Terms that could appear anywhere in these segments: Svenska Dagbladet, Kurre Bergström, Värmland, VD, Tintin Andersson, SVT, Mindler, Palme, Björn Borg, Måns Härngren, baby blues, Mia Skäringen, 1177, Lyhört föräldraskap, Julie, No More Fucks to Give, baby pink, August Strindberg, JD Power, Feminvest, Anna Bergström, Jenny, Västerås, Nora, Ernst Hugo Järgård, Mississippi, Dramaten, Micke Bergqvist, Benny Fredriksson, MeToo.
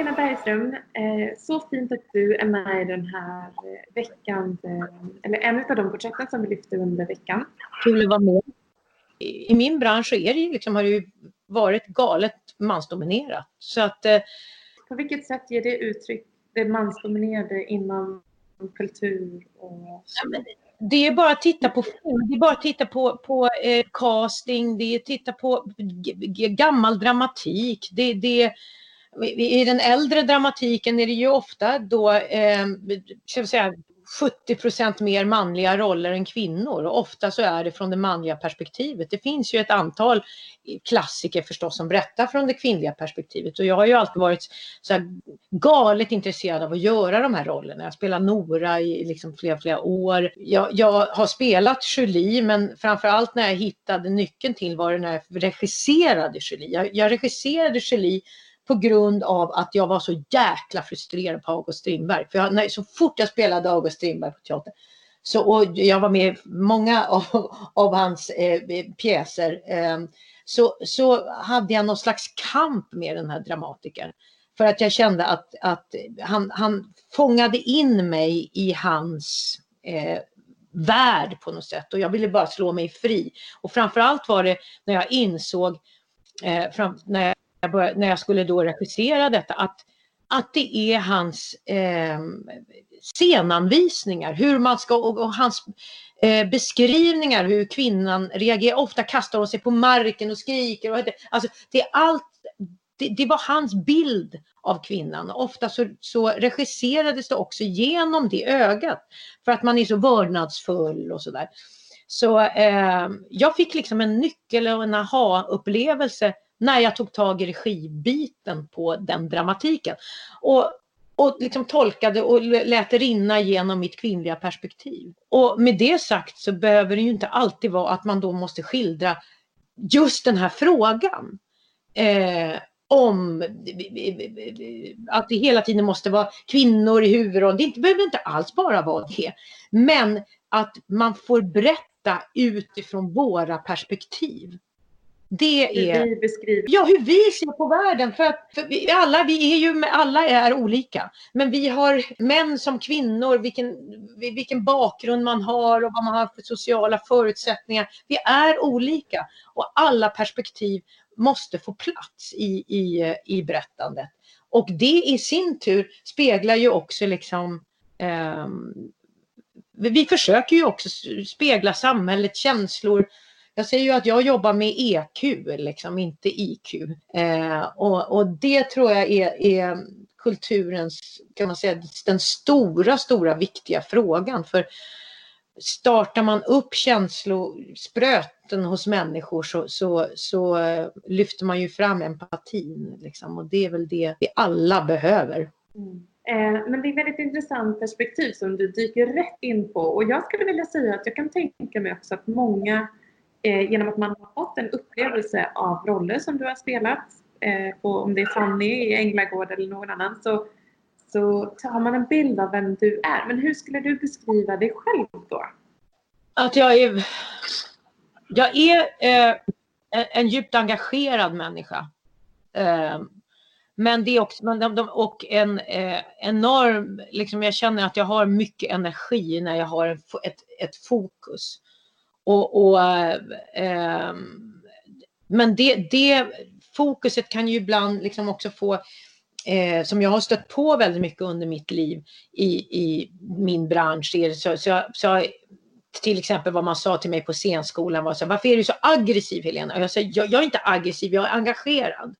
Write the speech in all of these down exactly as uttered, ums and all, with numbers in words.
Anna Bergström, så fint att du är med i den här veckan, eller en av de projekten som vi lyfte under veckan. Kul att vara med. I min bransch är det liksom, har det ju varit galet mansdominerat. Så att, på vilket sätt ger det uttryck, det mansdominerade inom kultur? Och... Det är bara att titta på film, det är bara att titta på, på eh, casting, det är att titta på g- gammal dramatik, det, det i den äldre dramatiken är det ju ofta då eh, ska vi säga, sjuttio procent mer manliga roller än kvinnor, och ofta så är det från det manliga perspektivet. Det finns ju ett antal klassiker förstås som berättar från det kvinnliga perspektivet, och jag har ju alltid varit så här galet intresserad av att göra de här rollerna. Jag spelar Nora i liksom flera, flera år. Jag, jag har spelat Julie, men framförallt när jag hittade nyckeln till var det när jag regisserade Julie. Jag, jag regisserade Julie på grund av att jag var så jäkla frustrerad på August Strindberg. För jag, när, så fort jag spelade August Strindberg på teatern. Så, och jag var med många av, av hans eh, pjäser. Eh, så, så hade jag någon slags kamp med den här dramatikern. För att jag kände att, att han, han fångade in mig i hans eh, värld på något sätt. Och jag ville bara slå mig fri. Och framförallt var det när jag insåg... Eh, fram, när jag Jag började, när jag skulle då regissera detta, att, att det är hans eh, scenanvisningar, hur man ska, och, och hans eh, beskrivningar, hur kvinnan reagerar. Ofta kastar hon sig på marken och skriker. Och, alltså, det, är allt, det, det var hans bild av kvinnan. Ofta så, så regisserades det också genom det ögat, för att man är så vördnadsfull och sådär. Så, där. så eh, jag fick liksom en nyckel och en aha-upplevelse när jag tog tag i regibiten på den dramatiken. Och, och liksom tolkade och lät rinna genom mitt kvinnliga perspektiv. Och med det sagt så behöver det ju inte alltid vara att man då måste skildra just den här frågan. Eh, om att det hela tiden måste vara kvinnor i huvudrollen. Det behöver inte alls bara vara det. Men att man får berätta utifrån våra perspektiv. Det är hur vi beskriver. Ja, hur vi ser på världen, för att för vi, alla vi är ju alla är olika, men vi har män som kvinnor, vilken vilken bakgrund man har och vad man har för sociala förutsättningar. Vi är olika och alla perspektiv måste få plats i i i berättandet. Och det i sin tur speglar ju också liksom eh, vi försöker ju också spegla samhällets känslor. Jag säger ju att jag jobbar med E Q, liksom, inte I Q. Eh, och, och det tror jag är, är kulturens, kan man säga, den stora, stora viktiga frågan. För startar man upp känslospröten hos människor så, så, så lyfter man ju fram empatin. Liksom, och det är väl det vi alla behöver. Mm. Men det är ett väldigt intressant perspektiv som du dyker rätt in på. Och jag skulle vilja säga att jag kan tänka mig också att många... Eh, genom att man har fått en upplevelse av roller som du har spelat, eh, på, om det är Fanny i Änglagård eller någon annan, så, så har man en bild av vem du är. Men hur skulle du beskriva dig själv då? Att jag är, jag är eh, en djupt engagerad människa. Eh, men det är också, och en eh, enorm, liksom, jag känner att jag har mycket energi när jag har en, ett, ett fokus. Och, och, eh, men det, det fokuset kan ju ibland liksom också få, eh, som jag har stött på väldigt mycket under mitt liv i, i min bransch. Så, så, jag, så jag, till exempel vad man sa till mig på scenskolan var så här: varför är du så aggressiv, Helena? Och jag sa, jag, jag är inte aggressiv, jag är engagerad.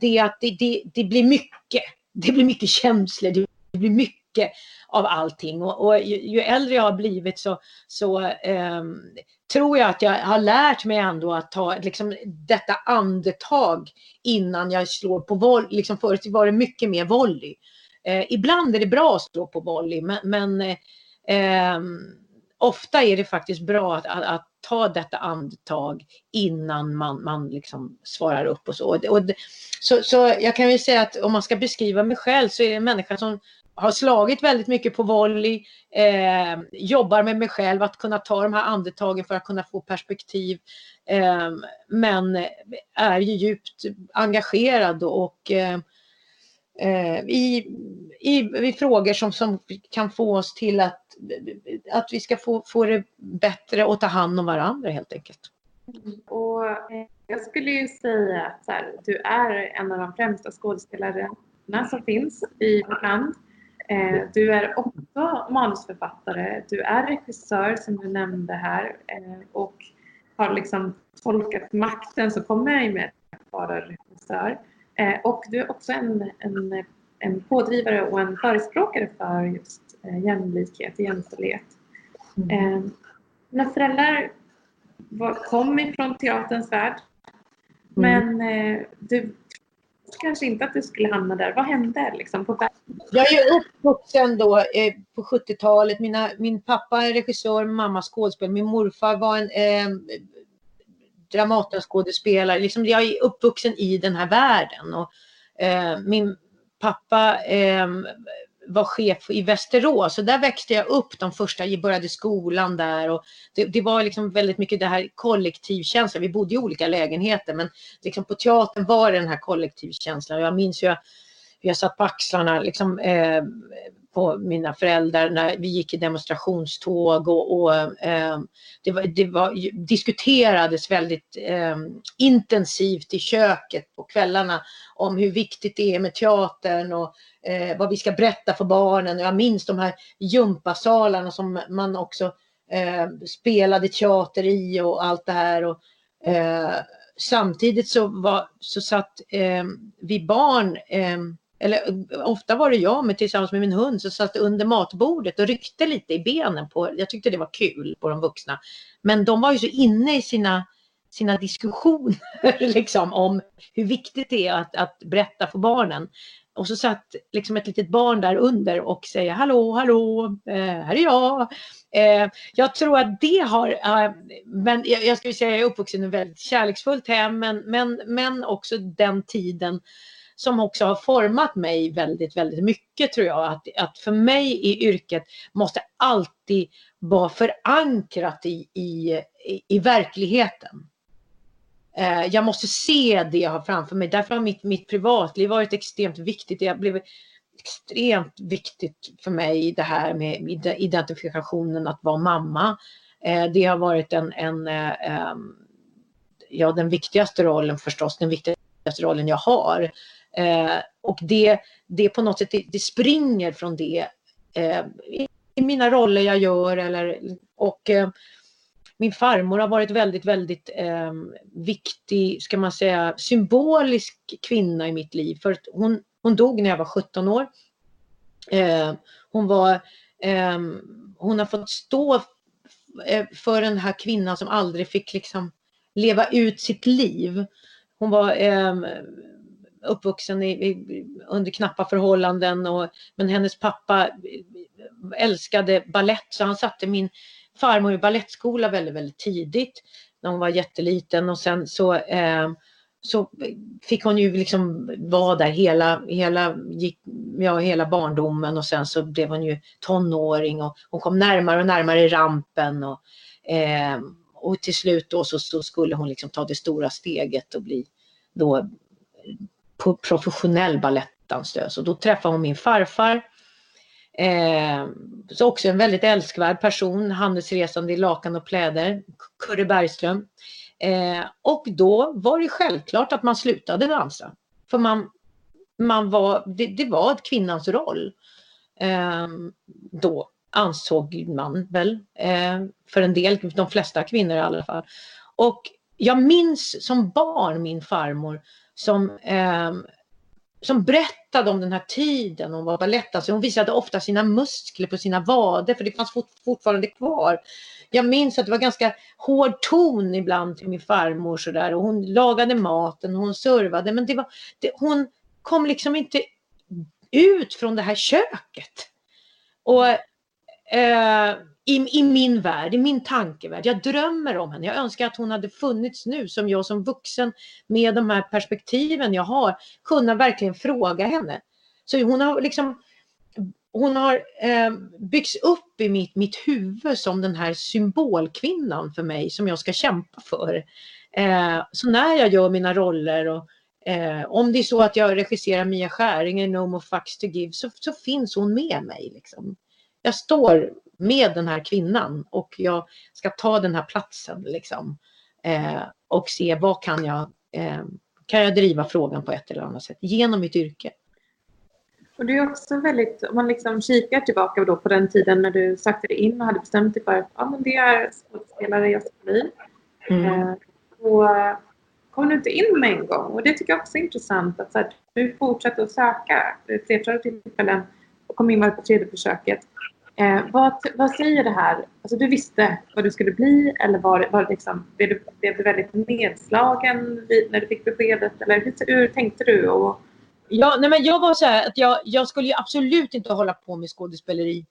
Det är att det, det, det blir mycket, det blir mycket känslor, det blir mycket av allting, och, och ju, ju äldre jag har blivit så, så eh, tror jag att jag har lärt mig ändå att ta liksom detta andetag innan jag slår på volley. Liksom förut var det mycket mer volley. Eh, ibland är det bra att slå på volley, men, men eh, ofta är det faktiskt bra att, att, att ta detta andetag innan man, man liksom svarar upp och så. Och, och, så. Så jag kan ju säga att om man ska beskriva mig själv så är det en människa som har slagit väldigt mycket på volley, eh, jobbar med mig själv att kunna ta de här andetagen för att kunna få perspektiv, eh, men är ju djupt engagerad och eh, eh, i, i, i frågor som, som kan få oss till att, att vi ska få, få det bättre och ta hand om varandra helt enkelt. Och jag skulle ju säga att så här, du är en av de främsta skådespelarna som finns i vårt land. Eh, du är också manusförfattare, du är regissör som du nämnde här eh, och har liksom tolkat makten så kommer jag med att vara regissör. Eh, och du är också en, en, en pådrivare och en förespråkare för just eh, jämlikhet och jämställdhet. Eh, mina föräldrar var, kom ifrån teaterns värld, men eh, du kanske inte att du skulle hamna där. Vad hände liksom på världen? Jag är uppvuxen då eh, på sjuttiotalet. Mina, min pappa är regissör, mamma skådespelare. Min morfar var en eh, dramatenskådespelare. Liksom, jag är uppvuxen i den här världen. Och, eh, min pappa eh, var chef i Västerås. Så där växte jag upp de första. Jag började skolan där. Och det, det var liksom väldigt mycket det här kollektivkänslan. Vi bodde i olika lägenheter. Men liksom på teatern var det den här kollektivkänslan. Och jag minns hur jag, hur jag satt på axlarna liksom, eh, på mina föräldrar. När vi gick i demonstrationståg. Och, och eh, det, var, det var, diskuterades väldigt eh, intensivt i köket på kvällarna. Om hur viktigt det är med teatern. Och Eh, vad vi ska berätta för barnen. Och jag minns de här gympasalarna som man också eh, spelade teater i och allt det här. Och, eh, samtidigt så, var, så satt eh, vi barn, eh, eller ofta var det jag men tillsammans med min hund, så satt under matbordet och ryckte lite i benen på. Jag tyckte det var kul på de vuxna. Men de var ju så inne i sina... sina diskussioner liksom, om hur viktigt det är att, att berätta för barnen. Och så satt liksom ett litet barn där under och säger hallå, hallå, eh, här är jag. Eh, jag tror att det har, eh, men jag, jag skulle säga jag är uppvuxen i ett väldigt kärleksfullt hem, men, men, men också den tiden som också har format mig väldigt, väldigt mycket tror jag. Att, att för mig i yrket måste alltid vara förankrat i, i, i verkligheten. Jag måste se det jag har framför mig. Därför har mitt, mitt privatliv varit extremt viktigt. Det blev extremt viktigt för mig det här med identifikationen att vara mamma. Det har varit en, en ja, den viktigaste rollen förstås. Den viktigaste rollen jag har. Och det, det på något sätt det, det springer från det i mina roller jag gör. Eller, och... Min farmor har varit väldigt, väldigt eh, viktig, ska man säga, symbolisk kvinna i mitt liv. För hon, hon dog när jag var sjutton år. Eh, hon, var, eh, hon har fått stå för den här kvinnan som aldrig fick liksom, leva ut sitt liv. Hon var eh, uppvuxen i, i, under knappa förhållanden. Och, men hennes pappa älskade ballett så han satte min... farmor i ballettskola väldigt, väldigt tidigt när hon var jätteliten och sen så, eh, så fick hon ju liksom vara där hela, hela, gick, ja, hela barndomen och sen så blev hon ju tonåring och hon kom närmare och närmare rampen och, eh, och till slut då så, så skulle hon liksom ta det stora steget och bli då professionell ballettdansös. Så då träffade hon min farfar. Eh, så också en väldigt älskvärd person, handelsresande i lakan och pläder, Kurre Bergström. Eh, och då var det självklart att man slutade dansa. För man, man var, det, det var ett kvinnans roll. Eh, då ansåg man väl, eh, för en del, de flesta kvinnor i alla fall. Och jag minns som barn min farmor som... Eh, som berättade om den här tiden hon var balett. Alltså hon visade ofta sina muskler på sina vader för det fanns fort, fortfarande kvar. Jag minns att det var ganska hård ton ibland till min farmor så där, och hon lagade maten, hon servade men det var, det, hon kom liksom inte ut från det här köket. Och eh, i, i min värld, i min tankevärld, jag drömmer om henne. Jag önskar att hon hade funnits nu som jag som vuxen med de här perspektiven jag har kunna verkligen fråga henne. Så hon har liksom hon har eh, byggts upp i mitt, mitt huvud som den här symbolkvinnan för mig som jag ska kämpa för. Eh, så när jag gör mina roller och Eh, om det är så att jag regisserar Mia Skäringen, No More Fucks to Give, så, så finns hon med mig. Liksom. Jag står med den här kvinnan och jag ska ta den här platsen. Liksom, eh, och se vad kan jag, eh, kan jag driva frågan på ett eller annat sätt genom mitt yrke. Och det är också väldigt, om man liksom kikar tillbaka då på den tiden när du sökte dig in och hade bestämt dig för att ah, men det är skådespelare jag ska bli. Mm. Eh, och kom du inte in med en gång? Och det tycker jag också är intressant att så här, du fortsatte att söka flertalet tillfällen och kom in på tredje försöket. Eh, vad, vad säger det här? Alltså du visste vad du skulle bli, eller var, var liksom, blev, du, blev du väldigt nedslagen vid, när du fick beskedet? Eller hur, hur tänkte du? Och, Ja, nej men jag var så här att jag, jag skulle ju absolut inte hålla på med skådespeleri.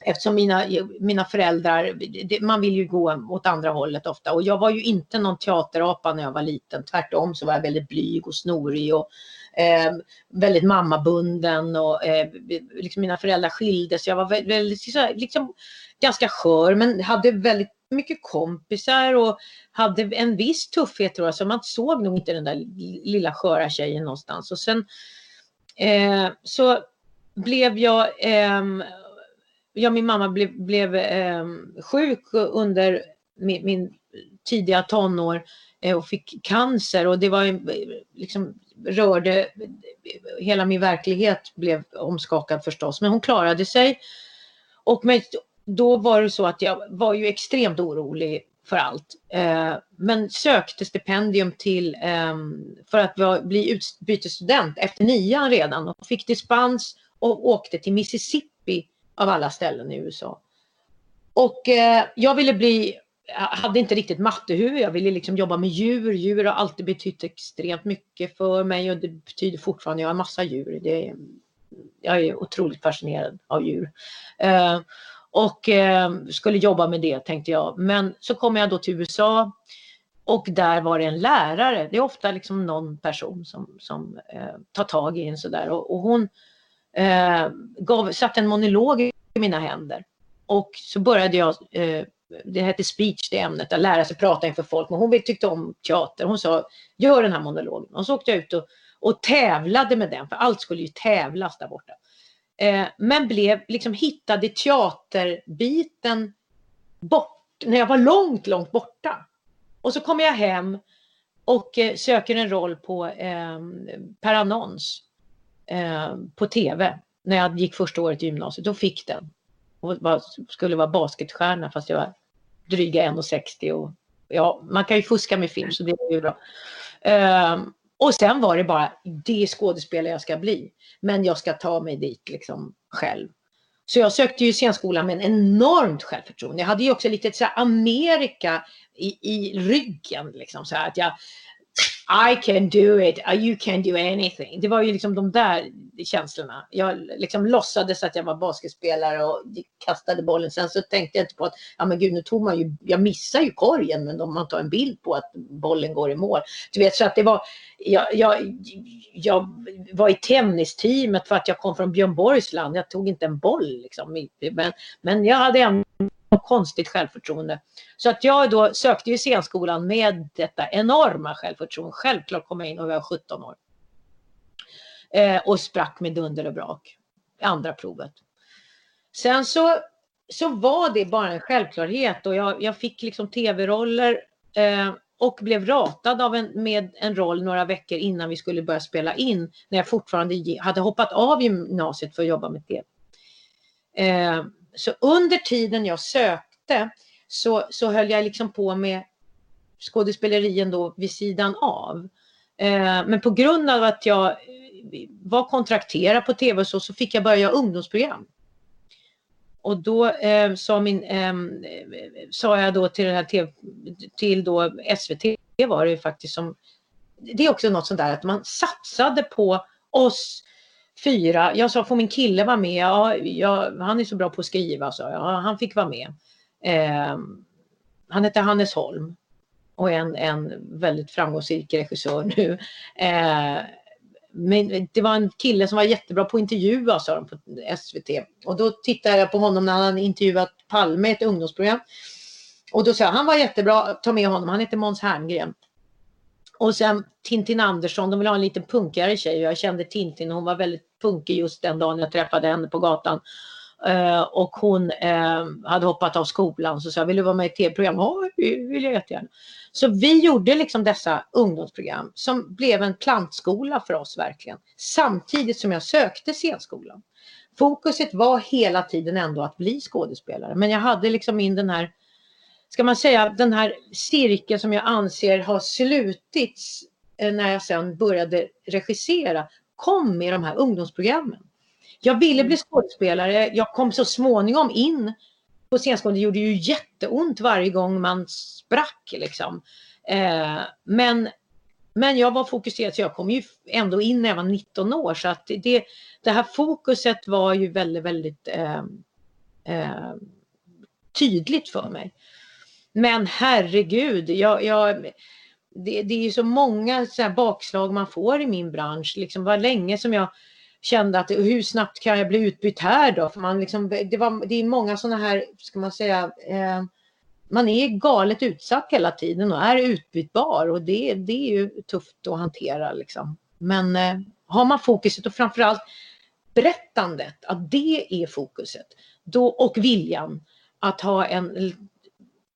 Eftersom mina, mina föräldrar, det, man vill ju gå åt andra hållet ofta. Och jag var ju inte någon teaterapa när jag var liten. Tvärtom så var jag väldigt blyg och snorig och eh, väldigt mammabunden. Och, eh, liksom mina föräldrar skildes. Jag var väldigt, liksom, ganska skör, men hade väldigt mycket kompisar och hade en viss tuffhet, tror jag, så man såg nog inte den där lilla sköra tjejen någonstans. Och sen eh, så blev jag eh, jag min mamma blev, blev eh, sjuk under min, min tidiga tonår eh, och fick cancer, och det var liksom rörde hela min verklighet, blev omskakad förstås, men hon klarade sig. Och med då var det så att jag var ju extremt orolig för allt. Eh, men sökte stipendium till eh, för att var, bli utbytesstudent efter nian redan. Och fick dispens och åkte till Mississippi av alla ställen i U S A. Och eh, jag ville bli, jag hade inte riktigt mattehuvud. Jag ville liksom jobba med djur. Djur har alltid betytt extremt mycket för mig. Och det betyder fortfarande, jag har en massa djur. Det är, jag är otroligt fascinerad av djur. Eh, Och eh, skulle jobba med det, tänkte jag. Men så kom jag då till U S A och där var det en lärare. Det är ofta liksom någon person som, som eh, tar tag i en sådär. Och, och hon eh, gav, satt en monolog i mina händer. Och så började jag, eh, det hette speech det ämnet, att lära sig prata inför folk. Men hon tyckte om teater. Hon sa, gör den här monologen. Och så åkte jag ut och, och tävlade med den. För allt skulle ju tävlas där borta. Men blev liksom, hittade teaterbiten bort när jag var långt, långt borta. Och så kommer jag hem och eh, söker en roll på eh, Per Annons eh, på tv. När jag gick första året i gymnasiet, då fick den. Och var, skulle vara basketstjärna fast jag var dryga en komma sextio. Och, ja, man kan ju fuska med film, så det är ju bra. Eh, Och sen var det bara, det skådespelare jag ska bli. Men jag ska ta mig dit liksom själv. Så jag sökte ju scenskolan med en enormt självförtroende. Jag hade ju också lite så här Amerika i, i ryggen. Liksom, så här, att jag, I can do it, you can do anything. Det var ju liksom de där känslorna. Jag liksom låtsades att jag var basketspelare och kastade bollen. Sen så tänkte jag inte på att, ja men gud, nu tog man ju, jag missar ju korgen, men om man tar en bild på att bollen går i mål. Du vet, så att det var, jag, jag, jag var i tennisteamet för att jag kom från Björn Borgs land. Jag tog inte en boll liksom, men, men jag hade en konstigt självförtroende. Så att jag då sökte ju scenskolan med detta enorma självförtroende. Självklart kom jag in och jag var sjutton år. Eh, och sprack med dunder och brak. Andra provet. Sen så, så var det bara en självklarhet. Och jag, jag fick liksom tv-roller. Eh, och blev ratad av en, med en roll några veckor innan vi skulle börja spela in. När jag fortfarande hade hoppat av gymnasiet för att jobba med tv. Eh, Så under tiden jag sökte så, så höll jag liksom på med skådespelerien då vid sidan av. Eh, men på grund av att jag var kontrakterad på tv så, så fick jag börja ungdomsprogram. Och då eh, sa, min, eh, sa jag då till, den här TV, till då S V T var det faktiskt som... Det är också något sånt där att man satsade på oss... Fyra, jag sa får min kille vara med, ja, jag, han är så bra på att skriva, sa jag. Ja, han fick vara med. Eh, han heter Hannes Holm och är en, en väldigt framgångsrik regissör nu. Eh, men det var en kille som var jättebra på att intervjua, sa de på S V T. Och då tittade jag på honom när han intervjuat Palme i ett ungdomsprogram. Och då sa jag, han var jättebra, ta med honom, han heter Måns Härngren. Och sen Tintin Andersson, de ville ha en liten punkigare tjej. Jag kände Tintin, hon var väldigt punkig just den dagen jag träffade henne på gatan. Uh, och hon uh, hade hoppat av skolan, så sa jag, vill du vara med i tv-program? Ja, oh, vill jag jättegärna. Så vi gjorde liksom dessa ungdomsprogram som blev en plantskola för oss verkligen. Samtidigt som jag sökte scenskolan. Fokuset var hela tiden ändå att bli skådespelare. Men jag hade liksom in den här, ska man säga, den här cirkeln som jag anser har slutits när jag sedan började regissera. Kom med de här ungdomsprogrammen. Jag ville bli skådespelare. Jag kom så småningom in på scenskolan. Det gjorde ju jätteont varje gång man sprack liksom. Eh, men, men jag var fokuserad, så jag kom ju ändå in när jag var nitton år. Så att det, det här fokuset var ju väldigt, väldigt eh, eh, tydligt för mig. Men herregud, jag... jag Det, det är ju så många så här bakslag man får i min bransch. Liksom var länge som jag kände att hur snabbt kan jag bli utbytt här då? För man liksom, det, var, det är många sådana här, ska man säga, eh, man är galet utsatt hela tiden och är utbytbar. Och det, det är ju tufft att hantera liksom. Men eh, har man fokuset och framförallt berättandet, att det är fokuset. Då, och viljan att ha en...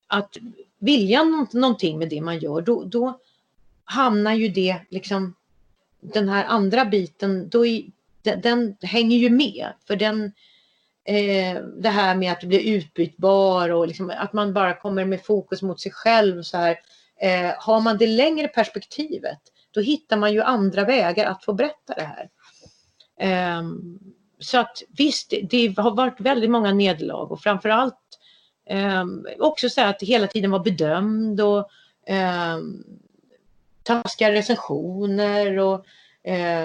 att viljan någonting med det man gör, då, då hamnar ju det liksom, den här andra biten, då i, den, den hänger ju med. För den, eh, det här med att bli utbytbar och liksom, att man bara kommer med fokus mot sig själv. Och så här, eh, har man det längre perspektivet, då hittar man ju andra vägar att få berätta det här. Eh, så att visst, det, det har varit väldigt många nederlag och framförallt Um, också så att hela tiden var bedömd och um, taskiga recensioner och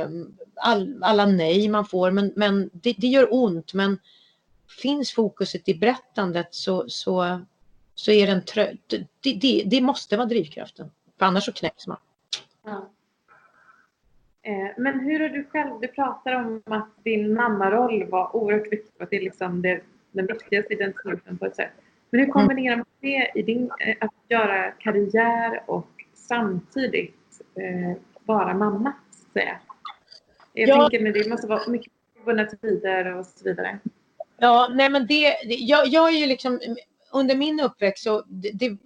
um, all, alla nej man får, men, men det, det gör ont, men finns fokuset i berättandet så, så, så är den trö- det, det, det måste vara drivkraften, för annars så knäcks man. Ja. Men hur har du själv, du pratar om att din mammaroll var oerhört viktig och att det är liksom det den viktigaste identiteten på ett sätt. Men hur kombinerar man det i din, att göra karriär och samtidigt eh, vara mamma? Så jag ja. tänker med det måste vara mycket vunna tider och så vidare. Ja, nej men det, jag, jag är ju liksom, under min uppväxt så, det, det,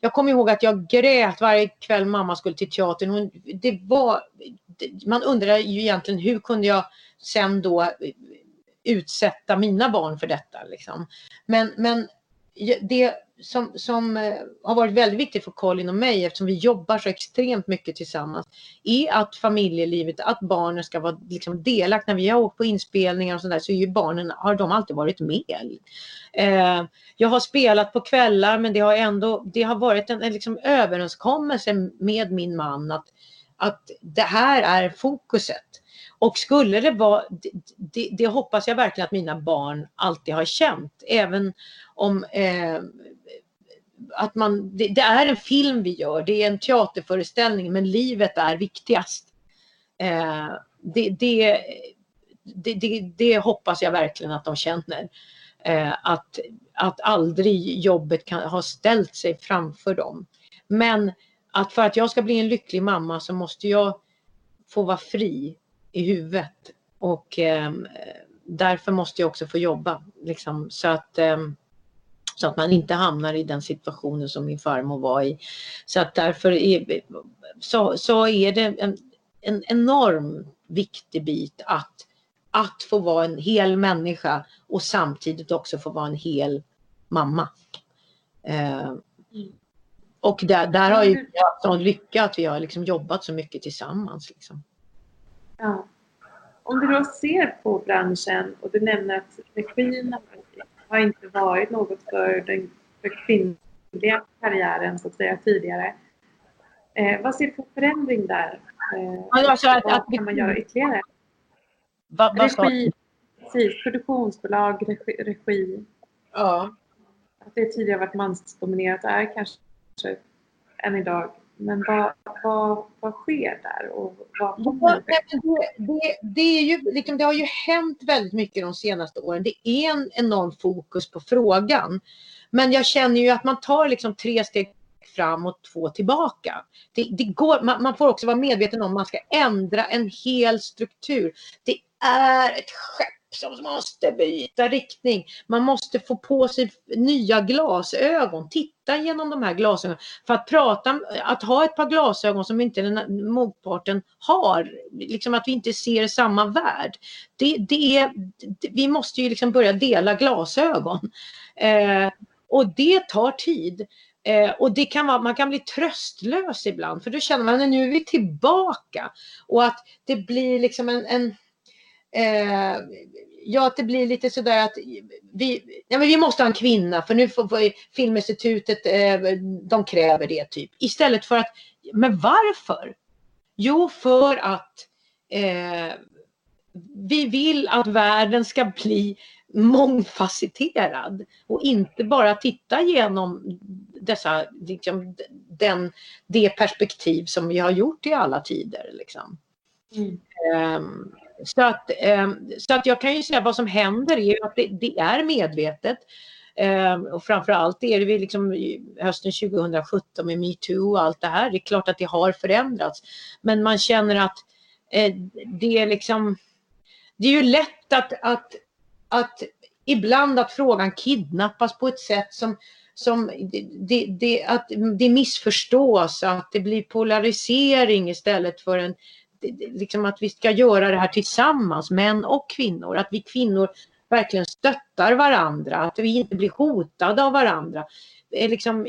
jag kommer ihåg att jag grät varje kväll mamma skulle till teatern. Hon, det var, det, man undrar ju egentligen hur kunde jag sen då utsätta mina barn för detta liksom. Men, men det som, som har varit väldigt viktigt för Colin och mig, eftersom vi jobbar så extremt mycket tillsammans, är att familjelivet, att barnen ska vara liksom delaktiga. När vi har åkt på inspelningar och sådär, så är ju barnen, har de alltid varit med. Eh, jag har spelat på kvällar, men det har ändå, det har varit en, en liksom överenskommelse med min man att, att det här är fokuset. Och skulle det vara, det, det hoppas jag verkligen att mina barn alltid har känt. Även om eh, att man, det, det är en film vi gör, det är en teaterföreställning, men livet är viktigast. Eh, det, det, det, det, det hoppas jag verkligen att de känner. Eh, att, att aldrig jobbet kan ha ställt sig framför dem. Men att för att jag ska bli en lycklig mamma så måste jag få vara fri i huvudet, och eh, därför måste jag också få jobba liksom, så att eh, så att man inte hamnar i den situationen som min farmor var i, så att därför är, så, så är det en, en enorm viktig bit att, att få vara en hel människa och samtidigt också få vara en hel mamma eh, och där, där har ju jag lycka att vi har liksom jobbat så mycket tillsammans liksom. Ja. Om du då ser på branschen och du nämner att regin har inte varit något för den för kvinnliga karriären så att säga tidigare. Eh, vad ser du för förändring där? Eh, alltså, vad att, kan man göra ytterligare? Va, va, regi, precis, produktionsbolag, regi, regi. Ja. Att det tidigare varit mansdominerat är kanske än idag. Men vad, vad, vad sker där? Och vad ja, det, det, det, är ju, liksom, det har ju hänt väldigt mycket de senaste åren. Det är en enorm fokus på frågan. Men jag känner ju att man tar liksom tre steg fram och två tillbaka. Det, det går, man, man får också vara medveten om att man ska ändra en hel struktur. Det är ett skepp som måste byta riktning. Man måste få på sig nya glasögon. Titta genom de här glasögonen. För att prata, att ha ett par glasögon som inte den motparten har. Liksom att vi inte ser samma värld. Det, det är, vi måste ju liksom börja dela glasögon. Eh, och det tar tid. Eh, och det kan vara, man kan bli tröstlös ibland. För då känner man att nu är vi tillbaka. Och att det blir liksom en... en Eh, ja, att det blir lite sådär att vi, ja, men vi måste ha en kvinna för nu får, får Filminstitutet eh, de kräver det typ istället för att, men varför? Jo, för att eh, vi vill att världen ska bli mångfacetterad och inte bara titta genom dessa, liksom, den, det perspektiv som vi har gjort i alla tider liksom. Mm. eh, Så att, så att jag kan ju säga vad som händer är att det, det är medvetet. Och framförallt är det vi liksom hösten tjugo sjutton med MeToo och allt det här. Det är klart att det har förändrats. Men man känner att det är liksom... Det är ju lätt att, att, att ibland att frågan kidnappas på ett sätt som... som det, det, att det missförstås, att det blir polarisering istället för en... Liksom att vi ska göra det här tillsammans, män och kvinnor, att vi kvinnor verkligen stöttar varandra, att vi inte blir hotade av varandra. Det är liksom,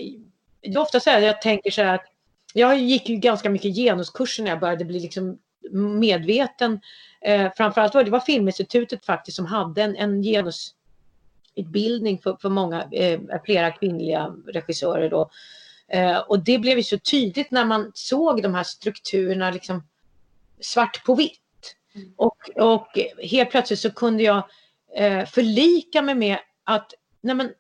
det är ofta så här, jag tänker så här att jag gick ju ganska mycket genuskurser när jag började bli liksom medveten, eh, framförallt var det var Filminstitutet faktiskt som hade en, en genusutbildning för, för många, eh, flera kvinnliga regissörer då, eh, och det blev ju så tydligt när man såg de här strukturerna liksom svart på vitt. Och, och helt plötsligt så kunde jag eh, förlika mig med att nej men,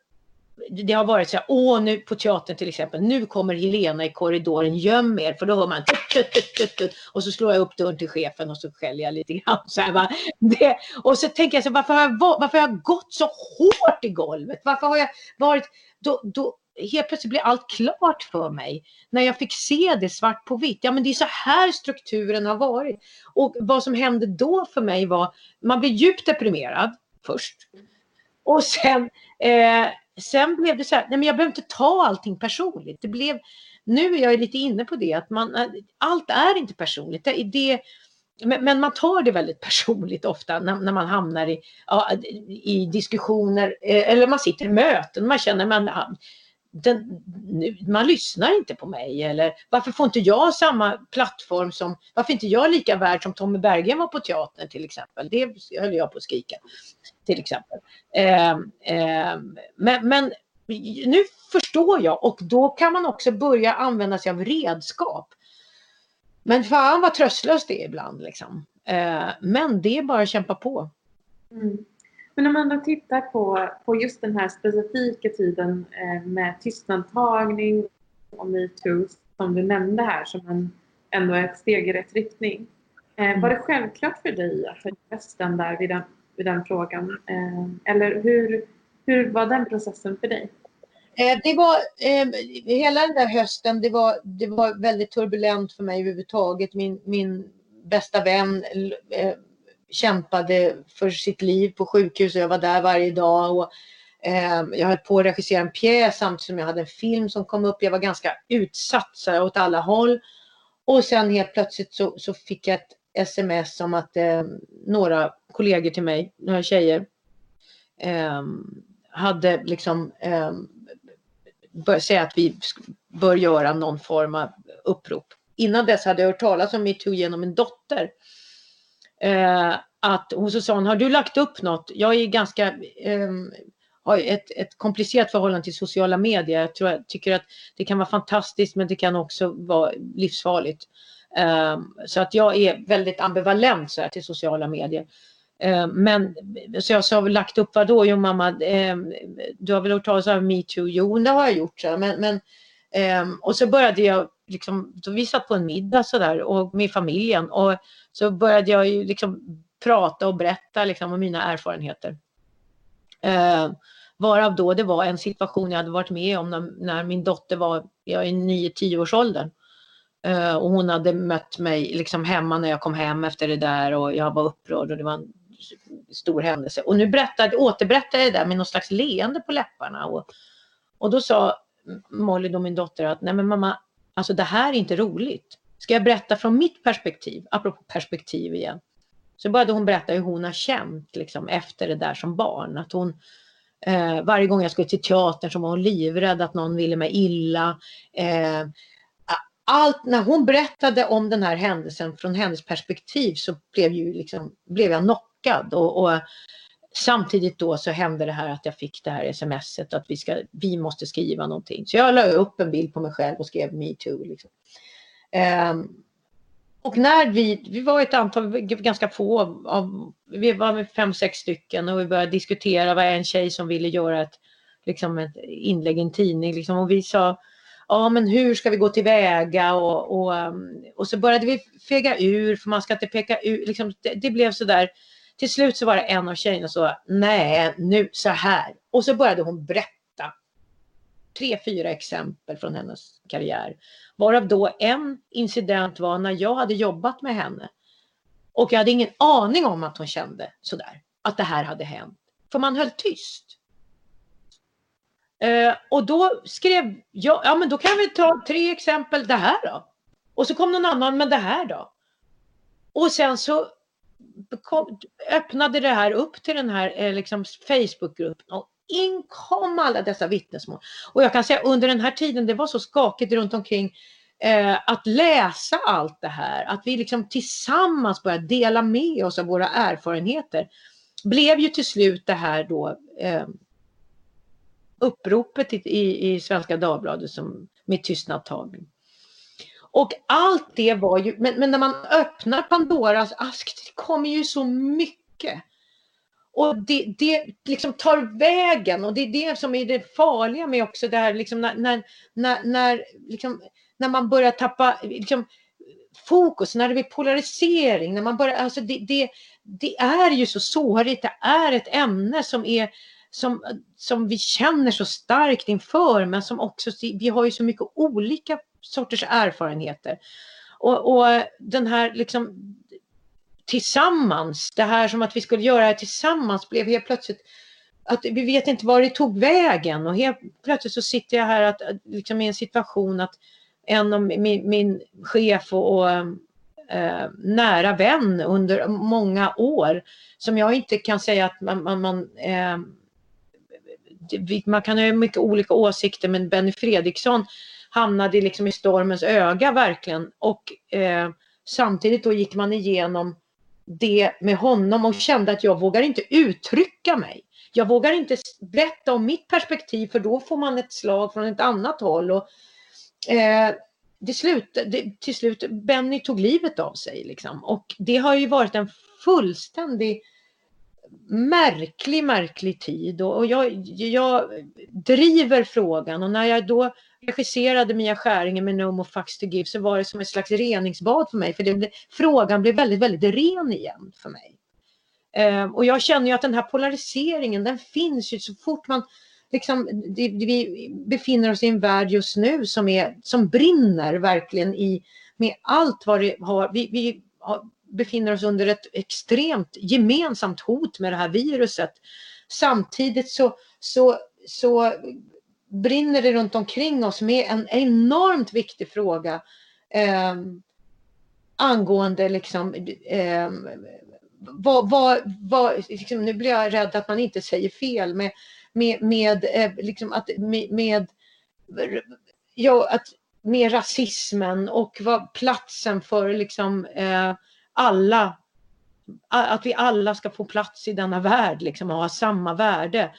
det har varit så här, åh nu på teatern till exempel, nu kommer Helena i korridoren, göm er, för då hör man tut, tut, tut, tut, tut, och så slår jag upp dörren till chefen och så skäller jag lite grann. Så här, va? Det, och så tänker jag så varför har jag, varför har jag gått så hårt i golvet? Varför har jag varit... Då, då, helt plötsligt blev allt klart för mig när jag fick se det svart på vitt. Ja, men det är så här strukturen har varit. Och vad som hände då för mig var man blev djupt deprimerad först. Och sen eh, sen blev det så här, nej men jag behöver inte ta allting personligt. Det blev, nu är jag lite inne på det att man, allt är inte personligt. Det, det men man tar det väldigt personligt ofta när, när man hamnar i, ja, i diskussioner eller man sitter i möten, man känner man Den, man lyssnar inte på mig eller varför får inte jag samma plattform som, varför inte jag lika värd som Tommy Bergen var på teatern till exempel, det höll jag på att skrika till exempel eh, eh, men, men nu förstår jag och då kan man också börja använda sig av redskap, men fan vad tröstlöst det är ibland liksom. eh, men det är bara att kämpa på. Mm. Men om man då tittar på, på just den här specifika tiden eh, med tystnadtagning och MeToo som du nämnde här som en, ändå är ett steg i rätt riktning. Eh, var det självklart för dig att följa rösten där vid den, vid den frågan? Eh, eller hur, hur var den processen för dig? Eh, det var, eh, hela den där hösten, det var, det var väldigt turbulent för mig överhuvudtaget. Min, min bästa vän... Eh, kämpade för sitt liv på sjukhus och jag var där varje dag och eh, jag höll på att regissera en pjäs samtidigt som jag hade en film som kom upp. Jag var ganska utsatt så här, åt alla håll och sen helt plötsligt så, så fick jag ett sms om att eh, några kollegor till mig, några tjejer eh, hade liksom eh, börjat säga att vi bör göra någon form av upprop. Innan dess hade jag hört talas om MeToo genom en dotter. Eh, att hon så sa hon, har du lagt upp något? Jag är ganska eh, har ett, ett komplicerat förhållande till sociala medier. Jag, tror, jag tycker att det kan vara fantastiskt men det kan också vara livsfarligt. Eh, så att jag är väldigt ambivalent så här, till sociala medier. Eh, men så jag sa, lagt upp vad då? Jo mamma, eh, du har väl hört talas om MeToo? Jo, det har jag gjort. Så här, men, men, eh, och så började jag liksom, då vi satt på en middag så där, och med familjen och så började jag ju liksom prata och berätta liksom om mina erfarenheter. Eh, Varav då det var en situation jag hade varit med om när, när min dotter var jag i nio tio års åldern. Uh, och hon hade mött mig liksom hemma när jag kom hem efter det där, och jag var upprörd och det var en stor händelse. Och nu berättade, återberättade jag det där med någon slags leende på läpparna. Och, och då sa Molly, då min dotter, att nej men mamma, alltså det här är inte roligt. Ska jag berätta från mitt perspektiv, apropå perspektiv igen. Så började hon berätta hur hon har känt liksom, efter det där som barn. Att hon, eh, varje gång jag skulle till teatern så var hon livrädd att någon ville mig illa. Eh, allt, när hon berättade om den här händelsen från hennes perspektiv så blev, ju, liksom, blev jag knockad. Och, och samtidigt då så hände det här att jag fick det här smset att vi, ska, vi måste skriva någonting. Så jag la upp en bild på mig själv och skrev MeToo liksom. Um, och när vi, vi var ett antal, ganska få, av, vi var med fem, sex stycken och vi började diskutera, vad är en tjej som ville göra ett, liksom ett inlägg i en tidning liksom, och vi sa, ja men hur ska vi gå tillväga och, och, och så började vi fega ur, för man ska inte peka ut, liksom, det, det blev sådär, till slut så var det en av tjejerna som sa, nej nu så här, och så började hon berätta. Tre, fyra exempel från hennes karriär. Varav då en incident var när jag hade jobbat med henne. Och jag hade ingen aning om att hon kände sådär. Att det här hade hänt. För man höll tyst. Eh, och då skrev jag, ja men då kan vi ta tre exempel, det här då. Och så kom någon annan, men det här då. Och sen så kom, öppnade det här upp till den här eh, liksom Facebookgruppen. Och inkom alla dessa vittnesmål. Och jag kan säga under den här tiden det var så skakigt runt omkring eh, att läsa allt det här. Att vi liksom tillsammans började dela med oss av våra erfarenheter. Blev ju till slut det här då eh, uppropet i, i, i Svenska Dagbladet som med tystnadtagning. Och allt det var ju, men, men när man öppnar Pandoras ask, det kommer ju så mycket. Och det, det liksom tar vägen, och det är det som är det farliga med också det här liksom när, när, när, när, liksom, när man börjar tappa liksom, fokus, när det blir polarisering, när man börjar, alltså det, det, det är ju så sårigt, det är ett ämne som, är, som, som vi känner så starkt inför, men som också, vi har ju så mycket olika sorters erfarenheter. Och, och den här liksom tillsammans, det här som att vi skulle göra det tillsammans blev helt plötsligt att vi vet inte var det tog vägen, och helt plötsligt så sitter jag här att, liksom i en situation att en av min, min chef och, och eh, nära vän under många år som jag inte kan säga att man, man, man, eh, man kan ha mycket olika åsikter, men Benny Fredriksson hamnade liksom i stormens öga verkligen, och eh, samtidigt då gick man igenom det med honom och kände att jag vågar inte uttrycka mig. Jag vågar inte berätta om mitt perspektiv, för då får man ett slag från ett annat håll. Och, eh, till, slut, det, till slut Benny tog livet av sig. Liksom. Och det har ju varit en fullständig märklig, märklig tid. Och, och jag, jag driver frågan. Och när jag då regisserade Mia Skäringen med No More Fucks to Give så var det som ett slags reningsbad för mig. För det, frågan blev väldigt, väldigt ren igen för mig. Eh, och jag känner ju att den här polariseringen, den finns ju så fort man liksom, det, vi befinner oss i en värld just nu som, är, som brinner verkligen i, med allt vad det har. Vi, vi har, befinner oss under ett extremt gemensamt hot med det här viruset. Samtidigt så, så, så brinner det runt omkring oss med en enormt viktig fråga eh, angående liksom, eh, vad, vad, vad, liksom, nu blir jag rädd att man inte säger fel med, med, med eh, liksom att med, med ja, att med rasismen och vad platsen för liksom eh, alla, att vi alla ska få plats i denna värld liksom, och ha samma värde.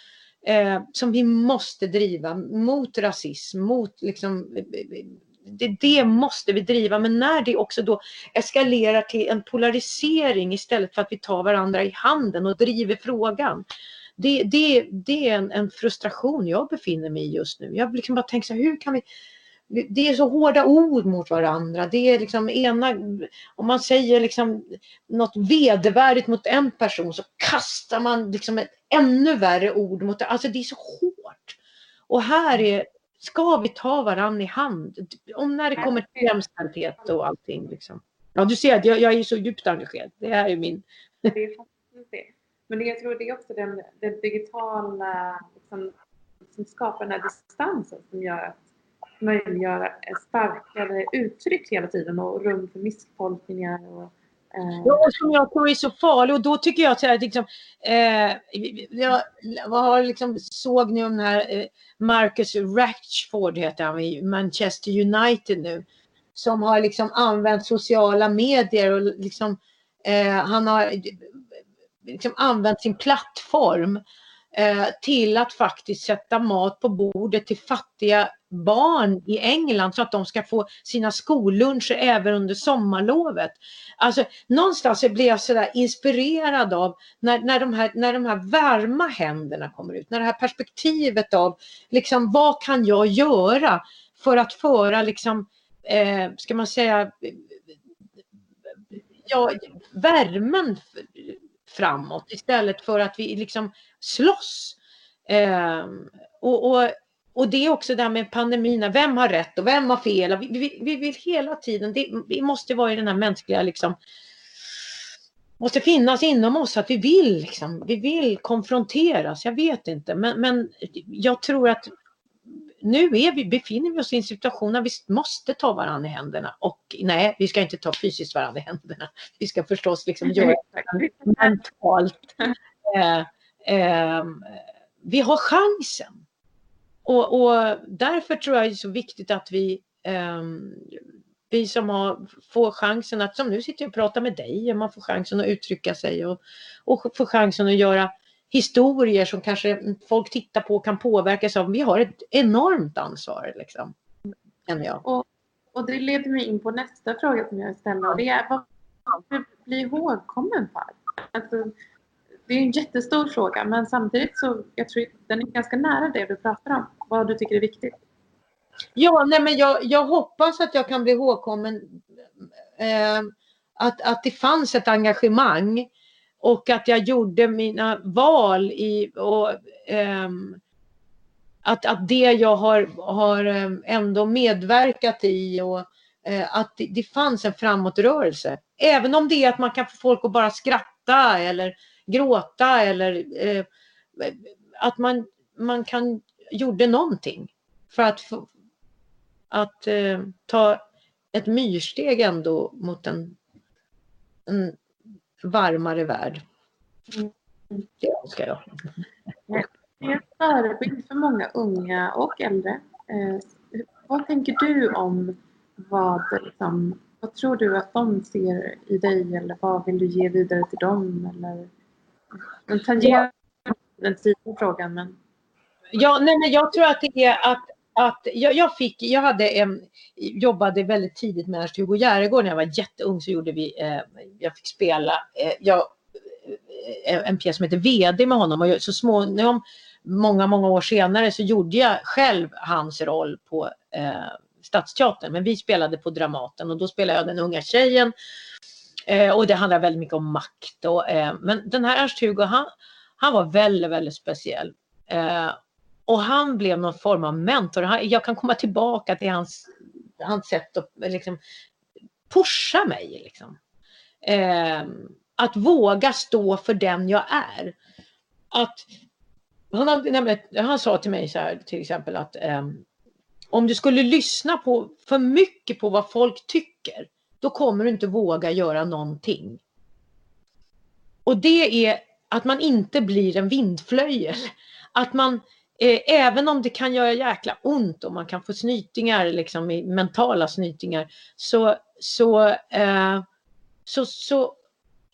Eh, som vi måste driva mot rasism, mot liksom, det, det måste vi driva, men när det också då eskalerar till en polarisering istället för att vi tar varandra i handen och driver frågan, det, det, det är en, en frustration jag befinner mig i just nu. Jag liksom bara tänker så här, hur kan vi, det är så hårda ord mot varandra, det är liksom ena, om man säger liksom något vedervärdigt mot en person så kastar man liksom ett ännu värre ord mot det. Alltså det är så hårt. Och här är, ska vi ta varandra i hand? Om när det kommer till jämställdhet och allting liksom. Ja, du ser att jag, jag är så djupt engagerad. Det här är min... Det är fantastiskt. Men jag tror det är också den, den digitala liksom, som skapar den här distansen som gör att möjliggöra starkare uttryck hela tiden och rum för misstolkningar och eh... ja, som jag tror är så farlig. Och då tycker jag att liksom, eh, jag har liksom såg nu om den här eh, Marcus Rashford heter han i Manchester United nu, som har liksom använt sociala medier och liksom eh, han har liksom använt sin plattform eh, till att faktiskt sätta mat på bordet till fattiga barn i England så att de ska få sina skolluncher även under sommarlovet. Alltså någonstans blev jag sådär inspirerad av när, när, de här, när de här varma händerna kommer ut. När det här perspektivet av liksom, vad kan jag göra för att föra liksom, eh, ska man säga ja, värmen framåt istället för att vi liksom slåss. Eh, och, och Och det är också där med pandemin, vem har rätt och vem har fel? Vi, vi, vi vill hela tiden, det, vi måste vara i den här mänskliga liksom, måste finnas inom oss att vi vill liksom, vi vill konfronteras, jag vet inte. Men, men jag tror att nu är vi, befinner vi oss i en situation där vi måste ta varandra i händerna. Och nej, vi ska inte ta fysiskt varandra i händerna. Vi ska förstås liksom göra det mentalt. Eh, eh, vi har chansen. Och, och därför tror jag det är så viktigt att vi, eh, vi som har, får chansen att, som nu sitter jag och pratar med dig, man får chansen att uttrycka sig och, och får chansen att göra historier som kanske folk tittar på och kan påverkas av. Vi har ett enormt ansvar liksom. Jag. Och, och det leder mig in på nästa fråga som jag ställer, och det är varför blir ihågkommen för? Alltså, det är en jättestor fråga, men samtidigt så jag tror den är ganska nära det du pratar om. Vad du tycker är viktigt. Ja, nej men jag, jag hoppas att jag kan bli ihågkommen. Eh, att, att det fanns ett engagemang. Och att jag gjorde mina val i... Och, eh, att, att det jag har, har ändå medverkat i. Och eh, att det, det fanns en framåtrörelse. Även om det är att man kan få folk att bara skratta eller... gråta eller eh, att man, man kan gjorde någonting för att, få, att eh, ta ett myrsteg ändå mot en, en varmare värld. Det önskar jag. Det är en förebild för många unga och äldre. Eh, vad tänker du om vad, liksom, vad tror du att de ser i dig eller vad vill du ge vidare till dem eller den tangerar den tidiga frågan men ja nej men jag tror att det är att att jag, jag fick jag hade en jobbade väldigt tidigt med Ernst Hugo Järgård när jag var jätteung så gjorde vi eh, jag fick spela eh, jag en pjäs som heter V D med honom och jag, så små när många många år senare så gjorde jag själv hans roll på eh, Stadsteatern men vi spelade på Dramaten och då spelade jag den unga tjejen. Eh, och det handlar väldigt mycket om makt. Och, eh, men den här Ernst Hugo, han, han var väldigt, väldigt speciell. Eh, och han blev någon form av mentor. Han, jag kan komma tillbaka till hans, hans sätt att liksom, pusha mig. Liksom. Eh, att våga stå för den jag är. Att, han, nämligen, han sa till mig så här, till exempel att eh, om du skulle lyssna på för mycket på vad folk tycker. Då kommer du inte våga göra någonting. Och det är att man inte blir en vindflöjel. Att man, eh, även om det kan göra jäkla ont och man kan få snytingar, liksom, mentala snytingar. Så, så, eh, så, så,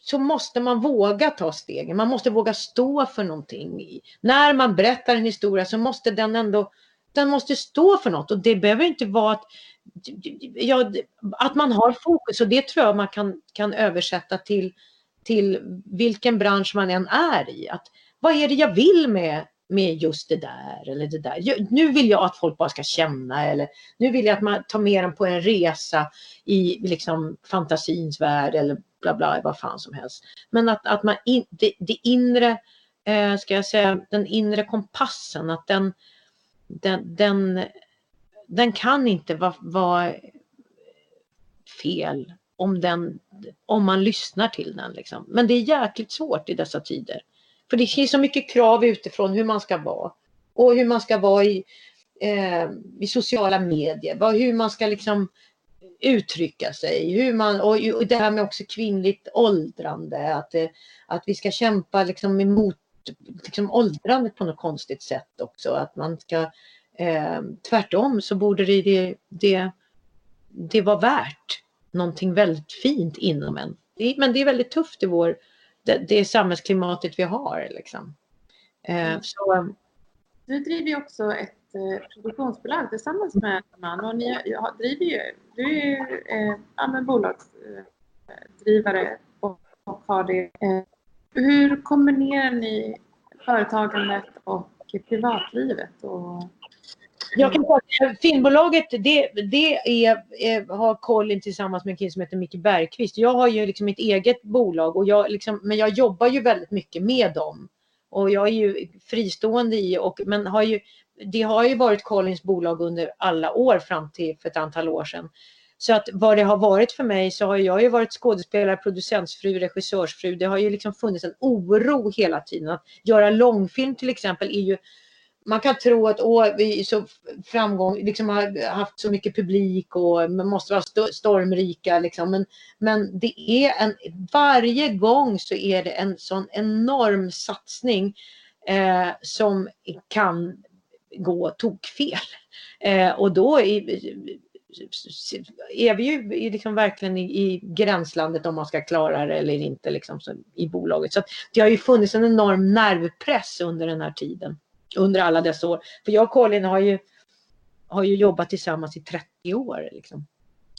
så måste man våga ta stegen. Man måste våga stå för någonting. När man berättar en historia så måste den ändå... Den måste stå för något och det behöver inte vara att, ja, att man har fokus och det tror jag man kan, kan översätta till, till vilken bransch man än är i. Att, vad är det jag vill med, med just det där eller det där? Nu vill jag att folk bara ska känna eller nu vill jag att man tar med dem på en resa i liksom, fantasins värld eller bla bla, vad fan som helst. Men att, att man in, det, det inre, eh, ska jag säga, den inre kompassen, att den den, den, den kan inte vara va fel om, den, om man lyssnar till den. Liksom. Men det är jäkligt svårt i dessa tider. För det finns så mycket krav utifrån hur man ska vara. Och hur man ska vara i, eh, i sociala medier. Vad, hur man ska liksom uttrycka sig. Hur man, och, och det här med också kvinnligt åldrande. Att, eh, att vi ska kämpa liksom emot liksom åldrandet på något konstigt sätt också. Att man ska, eh, tvärtom så borde det, det, det, det vara värt någonting väldigt fint inom en. Men det är väldigt tufft i vår, det, det samhällsklimatet vi har. Liksom. Eh, så... Du driver ju också ett eh, produktionsbolag tillsammans med man, och ni ja, driver ju, du är ju eh, ja, bolagsdrivare eh, och, och har det. Eh, hur kombinerar ni företagandet och privatlivet? Och... Jag kan säga att filmbolaget, det, det är, är, har Colin tillsammans med en kille som heter Micke Bergqvist. Jag har ju liksom mitt eget bolag, och jag liksom, men jag jobbar ju väldigt mycket med dem. Och jag är ju fristående i, och, men har ju, det har ju varit Collins bolag under alla år fram till för ett antal år sedan. Så att vad det har varit för mig, så har jag ju varit skådespelare, producentsfru, regissörsfru. Det har ju liksom funnits en oro hela tiden. Att göra långfilm till exempel är ju, man kan tro att åh, vi är så framgång, liksom har haft så mycket publik och man måste vara st- stormrika liksom. Men, men det är en, varje gång så är det en sån enorm satsning eh, som kan gå tokfel. Eh, och då är, är vi ju liksom verkligen i, i gränslandet om man ska klara det eller inte liksom, så, i bolaget. Så att det har ju funnits en enorm nervpress under den här tiden. Under alla dessa år. För jag och Colin har ju, har ju jobbat tillsammans i trettio år. Liksom.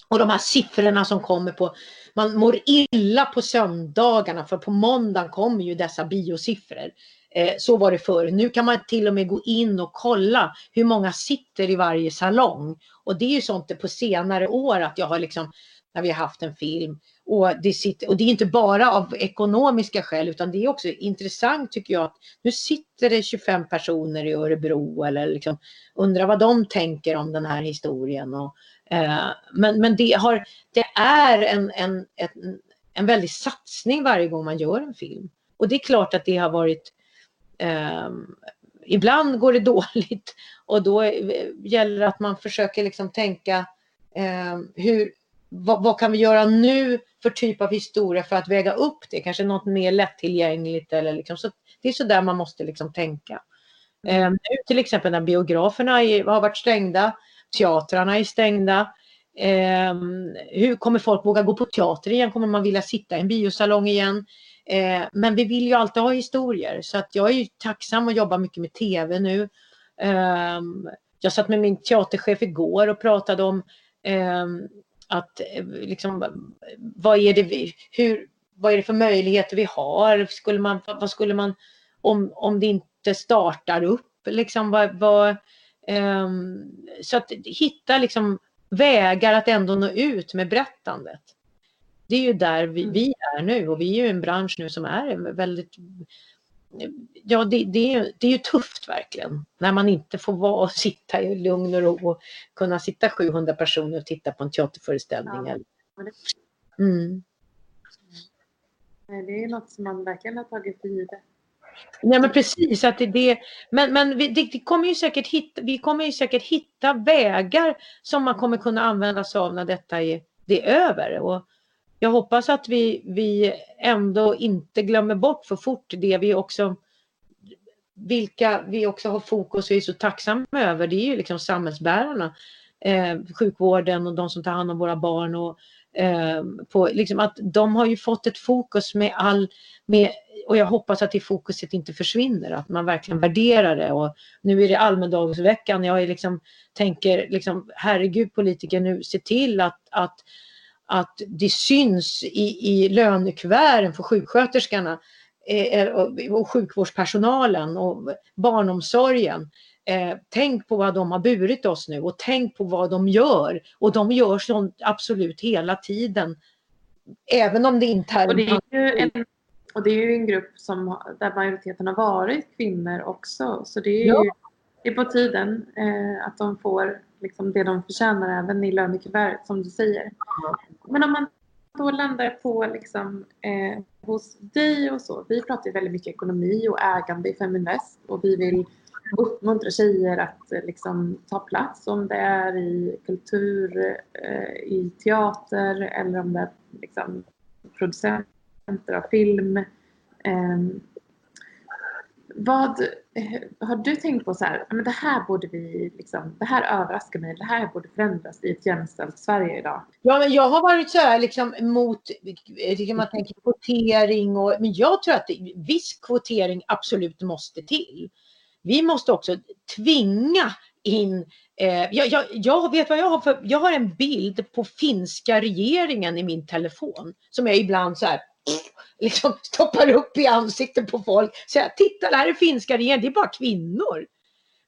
Och de här siffrorna som kommer på... Man mår illa på söndagarna. För på måndagen kommer ju dessa biosiffror. Eh, så var det förr. Nu kan man till och med gå in och kolla hur många sitter i varje salong. Och det är ju sånt på senare år. Att jag har liksom... När vi har haft en film. Och det, sitter, och det är inte bara av ekonomiska skäl, utan det är också intressant tycker jag. Att nu sitter det tjugofem personer i Örebro, eller liksom, undrar vad de tänker om den här historien. Och, eh, men men det, har, det är en, en, en, en väldig satsning varje gång man gör en film. Och det är klart att det har varit... Eh, ibland går det dåligt, och då gäller det att man försöker liksom tänka eh, hur... Vad, vad kan vi göra nu för typ av historia för att väga upp det? Kanske något mer lättillgängligt. Eller liksom. Så det är så där man måste liksom tänka. Eh, nu till exempel när biograferna är, har varit stängda. Teatrarna är stängda. Eh, hur kommer folk våga gå på teater igen? Kommer man vilja sitta i en biosalong igen? Eh, men vi vill ju alltid ha historier. Så att jag är ju tacksam och jobbar mycket med tv nu. Eh, jag satt med min teaterchef igår och pratade om... Eh, Att liksom, vad är det vi, hur, vad är det för möjligheter vi har? Skulle man, vad skulle man, om, om det inte startar upp liksom, vad, vad, um, så att hitta liksom vägar att ändå nå ut med berättandet. Det är ju där vi, vi är nu, och vi är ju en bransch nu som är väldigt, ja det, det, är, det är ju tufft verkligen när man inte får vara och sitta i lugn och ro och kunna sitta sjuhundra personer och titta på en teaterföreställning. Ja. Mm. Det är något som man verkligen har tagit i det. Nej men precis, att det, det, men, men vi, det, det kommer ju säkert hitta, vi kommer ju säkert hitta vägar som man kommer kunna använda sig av när detta är, det är över. Och jag hoppas att vi, vi ändå inte glömmer bort för fort det vi också, vilka vi också har fokus och är så tacksamma över. Det är ju liksom samhällsbärarna, eh, sjukvården och de som tar hand om våra barn. Och, eh, på, liksom att de har ju fått ett fokus med all, med, och jag hoppas att det fokuset inte försvinner. Att man verkligen värderar det. Och nu är det allmändagsveckan. Jag är liksom, tänker, liksom, herregud politiker, nu se till att... att att det syns i, i lönekuverten för sjuksköterskorna eh, och, och sjukvårdspersonalen och barnomsorgen. Eh, tänk på vad de har burit oss nu, och tänk på vad de gör. Och de gör sånt absolut hela tiden även om det inte är... Och det är ju en, och det är ju en grupp som, där majoriteten har varit kvinnor också. Så det är ju ja. det är på tiden eh, att de får liksom det de förtjänar även i lönekuvertet, som du säger. Men om man då landar på liksom, eh, hos dig och så. Vi pratar ju väldigt mycket ekonomi och ägande i Feminvest. Och vi vill uppmuntra tjejer att eh, liksom, ta plats. Om det är i kultur, eh, i teater eller om det är liksom, producenter av film. Eh, vad har du tänkt på så här? Men det här borde vi liksom, det här överraskar mig, det här borde förändras i ett jämställt Sverige idag. Ja, men jag har varit så här liksom mot, tycker man tänker kvotering och, men jag tror att det, viss kvotering absolut måste till. Vi måste också tvinga in eh, jag, jag, jag vet vad jag har för, jag har en bild på finska regeringen i min telefon som jag ibland så här liksom stoppar upp i ansikten på folk. Så jag, titta, det här är finska regeringen, det är bara kvinnor.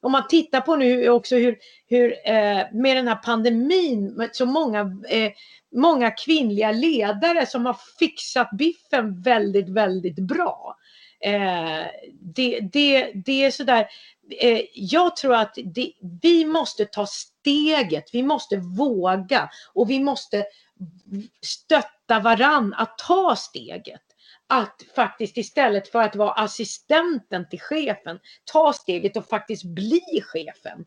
Om man tittar på nu också hur, hur eh, med den här pandemin med så många, eh, många kvinnliga ledare som har fixat biffen väldigt, väldigt bra. Eh, det, det, det är sådär. Eh, jag tror att det, vi måste ta steget, vi måste våga och vi måste stötta varann att ta steget, att faktiskt istället för att vara assistenten till chefen ta steget och faktiskt bli chefen.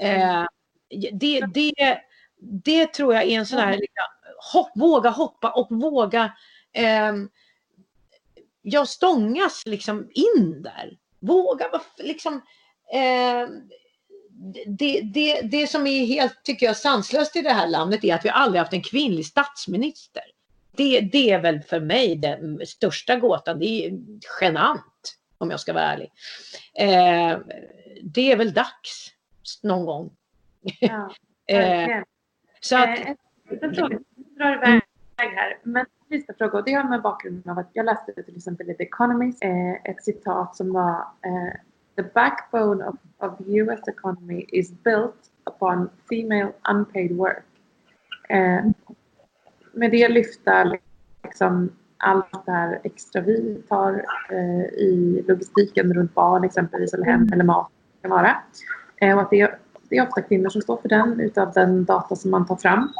eh, det, det, det tror jag är en sån här liksom, hopp, våga hoppa och våga eh, jag stångas liksom in där, våga liksom eh, Det, det, det som är helt, tycker jag, sanslöst i det här landet är att vi aldrig haft en kvinnlig statsminister. Det, det är väl för mig den största gåtan. Det är genant, om jag ska vara ärlig. Eh, det är väl dags någon gång. Ja, eh, så att... Eh, en fråga, jag drar iväg här. Men sista fråga, och det har med bakgrunden av att jag läste till exempel The Economist, eh, ett citat som var... Eh, The backbone of, of the U S economy is built upon female unpaid work. Eh, med det lyfter liksom allt det här extra vi tar eh, i logistiken runt barn exempelvis eller hem eller mat kan vara. Eh, och att det, är, det är ofta kvinnor som står för den utav den data som man tar fram.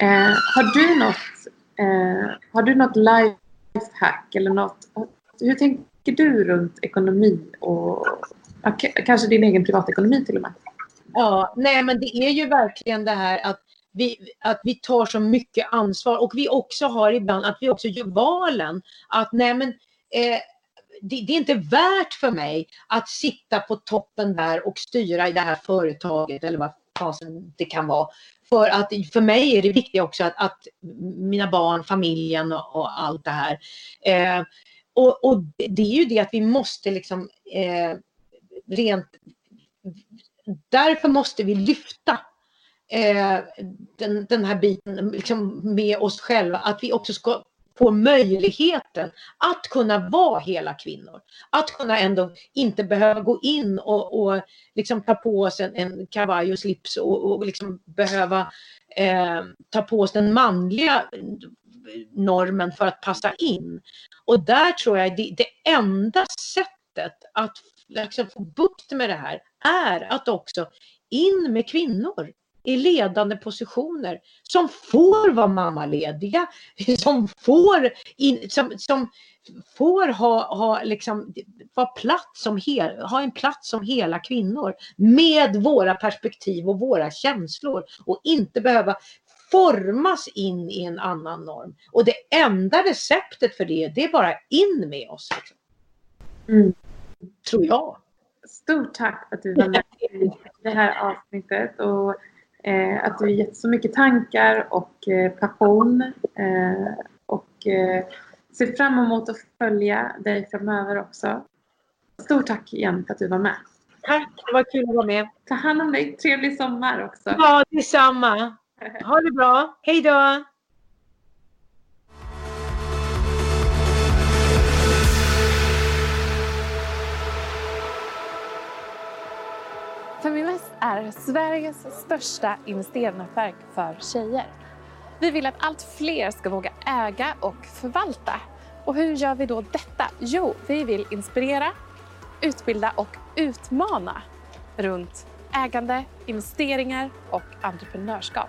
Eh, har du något eh, har du något lifehack eller något, hur tänker du runt ekonomi och kanske din egen privatekonomi till och med? Ja, nej men det är ju verkligen det här att vi, att vi tar så mycket ansvar och vi också har ibland att vi också gör valen att nej men eh, det, det är inte värt för mig att sitta på toppen där och styra i det här företaget eller vad fasen det kan vara. För att för mig är det viktigt också att, att mina barn, familjen och, och allt det här. Eh, Och, och det är ju det att vi måste liksom eh, rent, därför måste vi lyfta eh, den, den här biten liksom med oss själva. Att vi också ska få möjligheten att kunna vara hela kvinnor. Att kunna ändå inte behöva gå in och, och liksom ta på oss en, en kavaj och slips och, och liksom behöva eh, ta på oss den manliga normen för att passa in. Och där tror jag det, det enda sättet att liksom få bukt med det här är att också in med kvinnor i ledande positioner som får vara mammalediga, som får in, som, som får ha, ha liksom vara plats som hel, ha en plats som hela kvinnor med våra perspektiv och våra känslor och inte behöva formas in i en annan norm. Och det enda receptet för det, det är bara in med oss. Mm. Tror jag. Stort tack för att du var med i det här avsnittet och eh, att du gett så mycket tankar och eh, passion eh, och eh, ser fram emot att följa dig framöver också. Stort tack igen för att du var med. Tack, det var kul att vara med. Ta hand om dig, trevlig sommar också. Ja, detsamma. Ha det bra. Hej då! Feminvest är Sveriges största investeringsnätverk för tjejer. Vi vill att allt fler ska våga äga och förvalta. Och hur gör vi då detta? Jo, vi vill inspirera, utbilda och utmana runt ägande, investeringar och entreprenörskap.